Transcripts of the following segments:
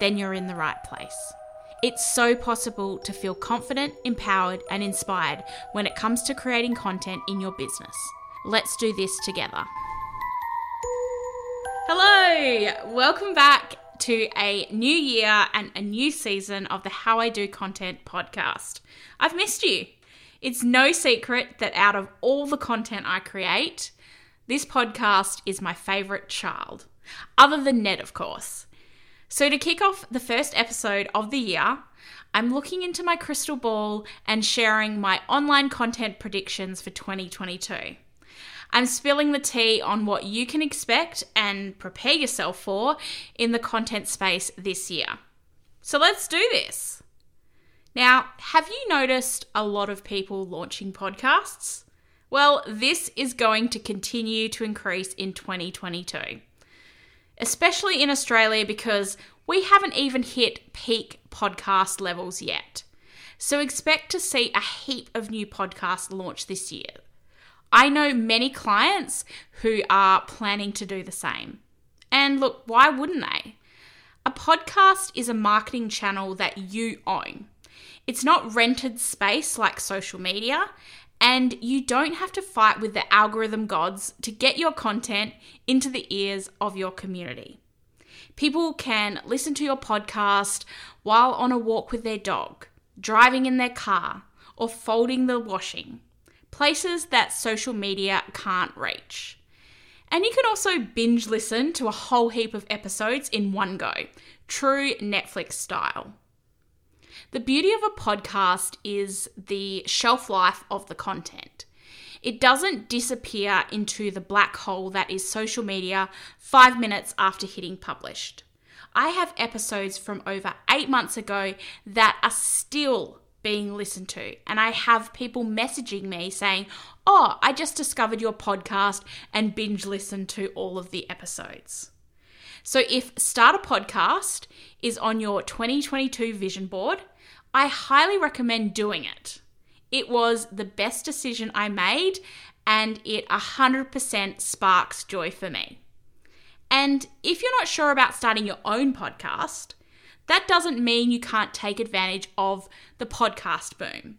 then you're in the right place. It's so possible to feel confident, empowered and inspired when it comes to creating content in your business. Let's do this together. Hello, welcome back to a new year and a new season of the How I Do Content podcast. I've missed you. It's no secret that out of all the content I create, this podcast is my favourite child, other than Ned, of course. So to kick off the first episode of the year, I'm looking into my crystal ball and sharing my online content predictions for 2022. I'm spilling the tea on what you can expect and prepare yourself for in the content space this year. So let's do this. Now, have you noticed a lot of people launching podcasts? Well, this is going to continue to increase in 2022, especially in Australia because we haven't even hit peak podcast levels yet. So expect to see a heap of new podcasts launched this year. I know many clients who are planning to do the same. And look, why wouldn't they? A podcast is a marketing channel that you own. It's not rented space like social media, and you don't have to fight with the algorithm gods to get your content into the ears of your community. People can listen to your podcast while on a walk with their dog, driving in their car, or folding the washing, places that social media can't reach. And you can also binge listen to a whole heap of episodes in one go, true Netflix style. The beauty of a podcast is the shelf life of the content. It doesn't disappear into the black hole that is social media 5 minutes after hitting published. I have episodes from over 8 months ago that are still being listened to, and I have people messaging me saying, "Oh, I just discovered your podcast and binge listened to all of the episodes." So if Start a Podcast is on your 2022 vision board, I highly recommend doing it. It was the best decision I made and it 100% sparks joy for me. And if you're not sure about starting your own podcast, that doesn't mean you can't take advantage of the podcast boom.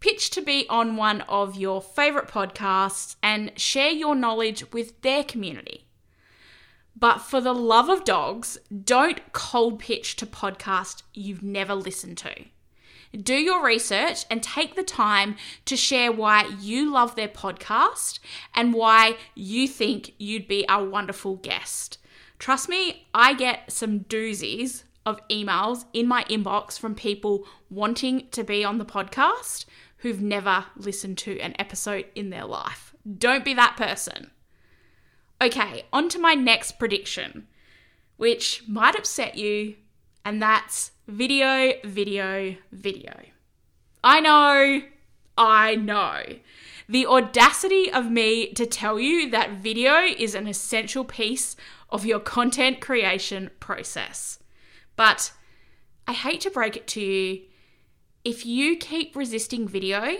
Pitch to be on one of your favorite podcasts and share your knowledge with their community. But for the love of dogs, don't cold pitch to podcasts you've never listened to. Do your research and take the time to share why you love their podcast and why you think you'd be a wonderful guest. Trust me, I get some doozies of emails in my inbox from people wanting to be on the podcast who've never listened to an episode in their life. Don't be that person. Okay, on to my next prediction, which might upset you, and that's video. I know. The audacity of me to tell you that video is an essential piece of your content creation process. But I hate to break it to you, if you keep resisting video,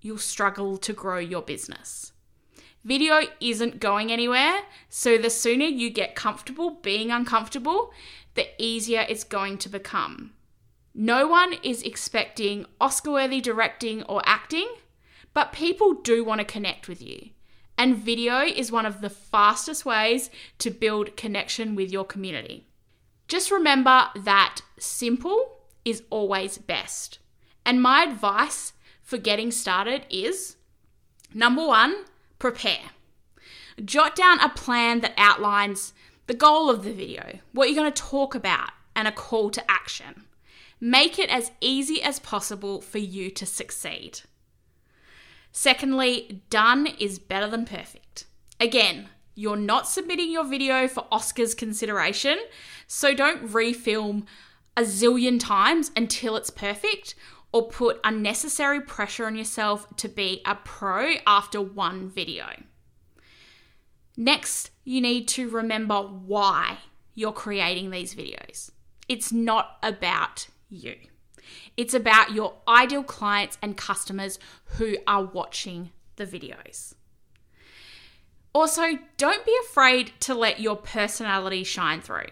you'll struggle to grow your business. Video isn't going anywhere, so the sooner you get comfortable being uncomfortable, the easier it's going to become. No one is expecting Oscar-worthy directing or acting, but people do want to connect with you. And video is one of the fastest ways to build connection with your community. Just remember that simple is always best. And my advice for getting started is, number one, prepare. Jot down a plan that outlines the goal of the video, what you're going to talk about, and a call to action. Make it as easy as possible for you to succeed. Secondly, done is better than perfect. Again, you're not submitting your video for Oscars consideration, so don't refilm a zillion times until it's perfect or put unnecessary pressure on yourself to be a pro after one video. Next, you need to remember why you're creating these videos. It's not about you. It's about your ideal clients and customers who are watching the videos. Also, don't be afraid to let your personality shine through.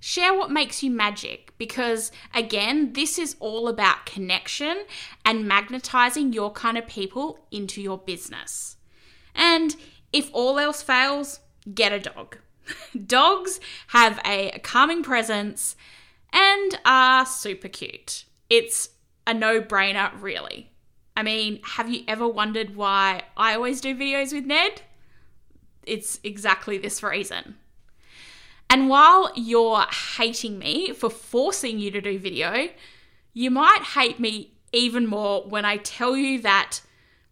Share what makes you magic because, again, this is all about connection and magnetizing your kind of people into your business. And if all else fails, get a dog. Dogs have a calming presence and are super cute. It's a no-brainer, really. I mean, have you ever wondered why I always do videos with Ned? It's exactly this reason. And while you're hating me for forcing you to do video, you might hate me even more when I tell you that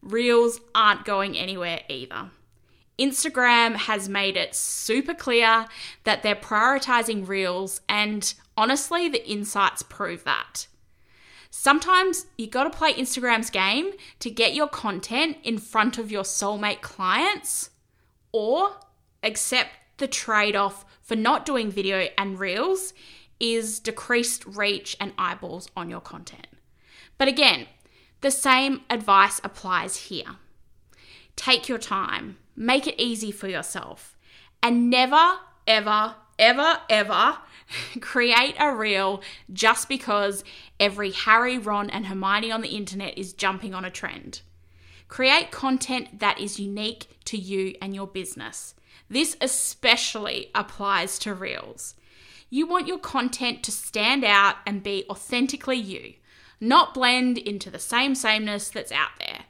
Reels aren't going anywhere either. Instagram has made it super clear that they're prioritizing Reels, and honestly, the insights prove that. Sometimes you got to play Instagram's game to get your content in front of your soulmate clients, or accept the trade-off for not doing video and Reels is decreased reach and eyeballs on your content. But again, the same advice applies here. Take your time, make it easy for yourself, and never, ever, ever, ever create a Reel just because every Harry, Ron, and Hermione on the internet is jumping on a trend. Create content that is unique to you and your business. This especially applies to Reels. You want your content to stand out and be authentically you, not blend into the sameness that's out there.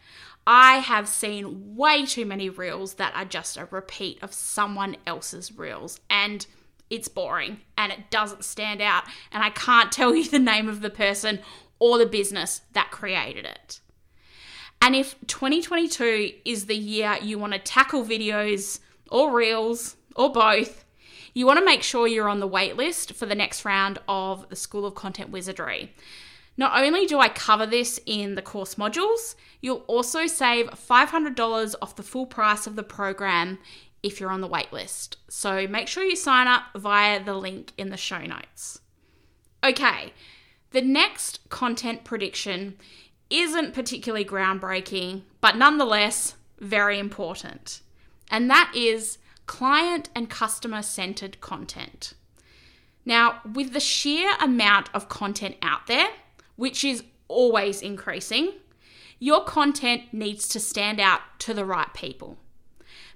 I have seen way too many Reels that are just a repeat of someone else's Reels, and it's boring and it doesn't stand out, and I can't tell you the name of the person or the business that created it. And if 2022 is the year you want to tackle videos or Reels or both, you want to make sure you're on the wait list for the next round of the School of Content Wizardry. Not only do I cover this in the course modules, you'll also save $500 off the full price of the program if you're on the wait list. So make sure you sign up via the link in the show notes. Okay, the next content prediction isn't particularly groundbreaking, but nonetheless very important. And that is client and customer-centered content. Now, with the sheer amount of content out there, which is always increasing, your content needs to stand out to the right people.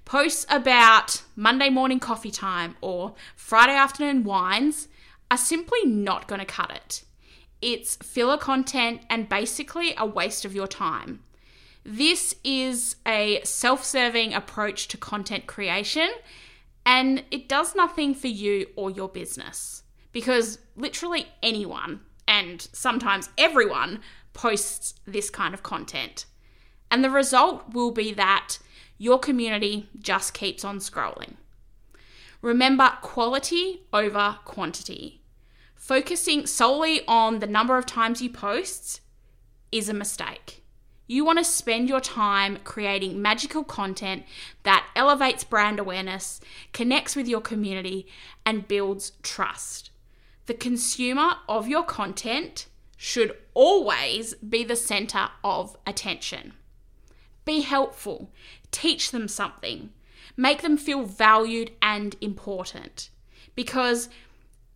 Posts about Monday morning coffee time or Friday afternoon wines are simply not going to cut it. It's filler content and basically a waste of your time. This is a self-serving approach to content creation, and it does nothing for you or your business because literally anyone, and sometimes everyone, posts this kind of content. And the result will be that your community just keeps on scrolling. Remember quality over quantity. Focusing solely on the number of times you post is a mistake. You want to spend your time creating magical content that elevates brand awareness, connects with your community, and builds trust. The consumer of your content should always be the center of attention. Be helpful. Teach them something. Make them feel valued and important. Because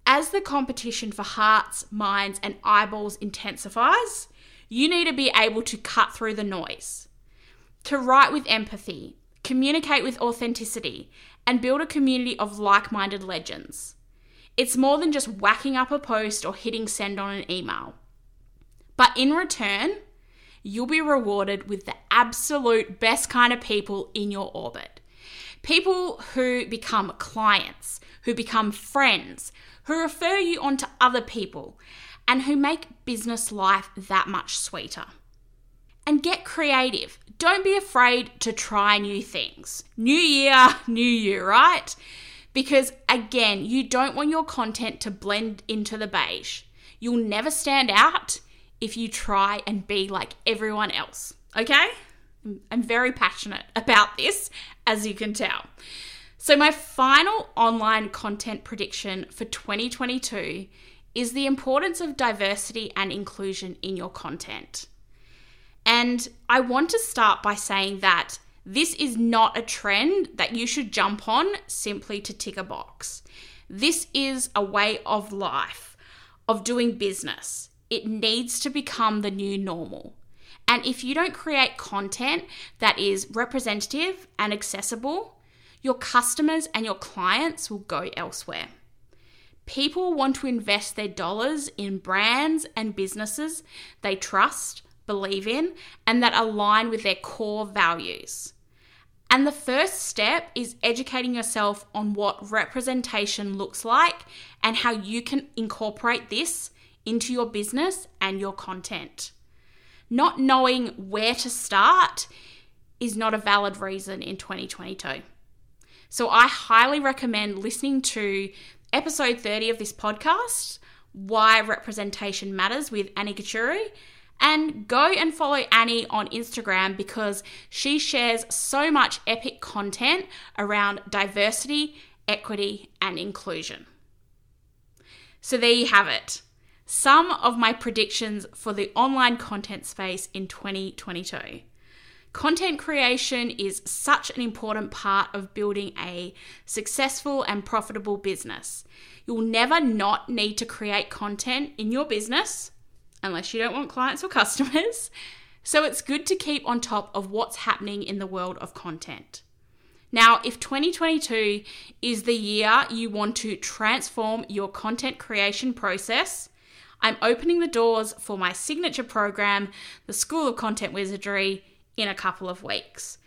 as the competition for hearts, minds, and eyeballs intensifies, you need to be able to cut through the noise, to write with empathy, communicate with authenticity, and build a community of like-minded legends. It's more than just whacking up a post or hitting send on an email. But in return, you'll be rewarded with the absolute best kind of people in your orbit. People who become clients, who become friends, who refer you on to other people, and who make business life that much sweeter. And get creative. Don't be afraid to try new things. New year, new you, right? Because again, you don't want your content to blend into the beige. You'll never stand out if you try and be like everyone else, okay? I'm very passionate about this, as you can tell. So my final online content prediction for 2022 is the importance of diversity and inclusion in your content. And I want to start by saying that this is not a trend that you should jump on simply to tick a box. This is a way of life, of doing business. It needs to become the new normal. And if you don't create content that is representative and accessible, your customers and your clients will go elsewhere. People want to invest their dollars in brands and businesses they trust, believe in, and that align with their core values. And the first step is educating yourself on what representation looks like and how you can incorporate this into your business and your content. Not knowing where to start is not a valid reason in 2022. So I highly recommend listening to episode 30 of this podcast, Why Representation Matters with Annie Kachuri, and go and follow Annie on Instagram because she shares so much epic content around diversity, equity, and inclusion. So there you have it. Some of my predictions for the online content space in 2022. Content creation is such an important part of building a successful and profitable business. You'll never not need to create content in your business, unless you don't want clients or customers. So it's good to keep on top of what's happening in the world of content. Now, if 2022 is the year you want to transform your content creation process, I'm opening the doors for my signature program, the School of Content Wizardry, in a couple of weeks.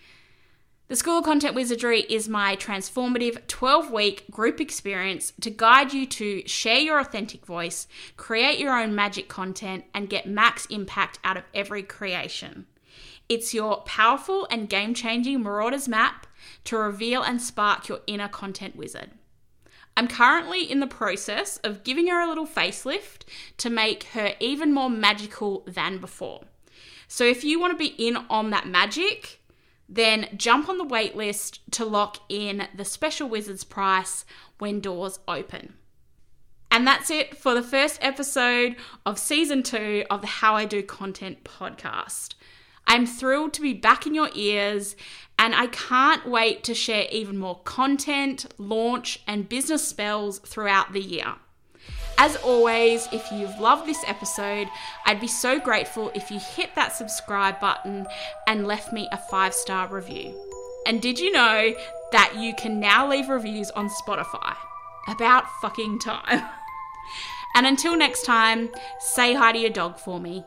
The School of Content Wizardry is my transformative 12-week group experience to guide you to share your authentic voice, create your own magic content, and get max impact out of every creation. It's your powerful and game-changing Marauder's Map to reveal and spark your inner content wizard. I'm currently in the process of giving her a little facelift to make her even more magical than before. So if you want to be in on that magic, then jump on the waitlist to lock in the special wizard's price when doors open. And that's it for the first episode of season 2 of the How I Do Content podcast. I'm thrilled to be back in your ears, and I can't wait to share even more content, launch, and business spells throughout the year. As always, if you've loved this episode, I'd be so grateful if you hit that subscribe button and left me a 5-star review. And did you know that you can now leave reviews on Spotify? About fucking time. And until next time, say hi to your dog for me.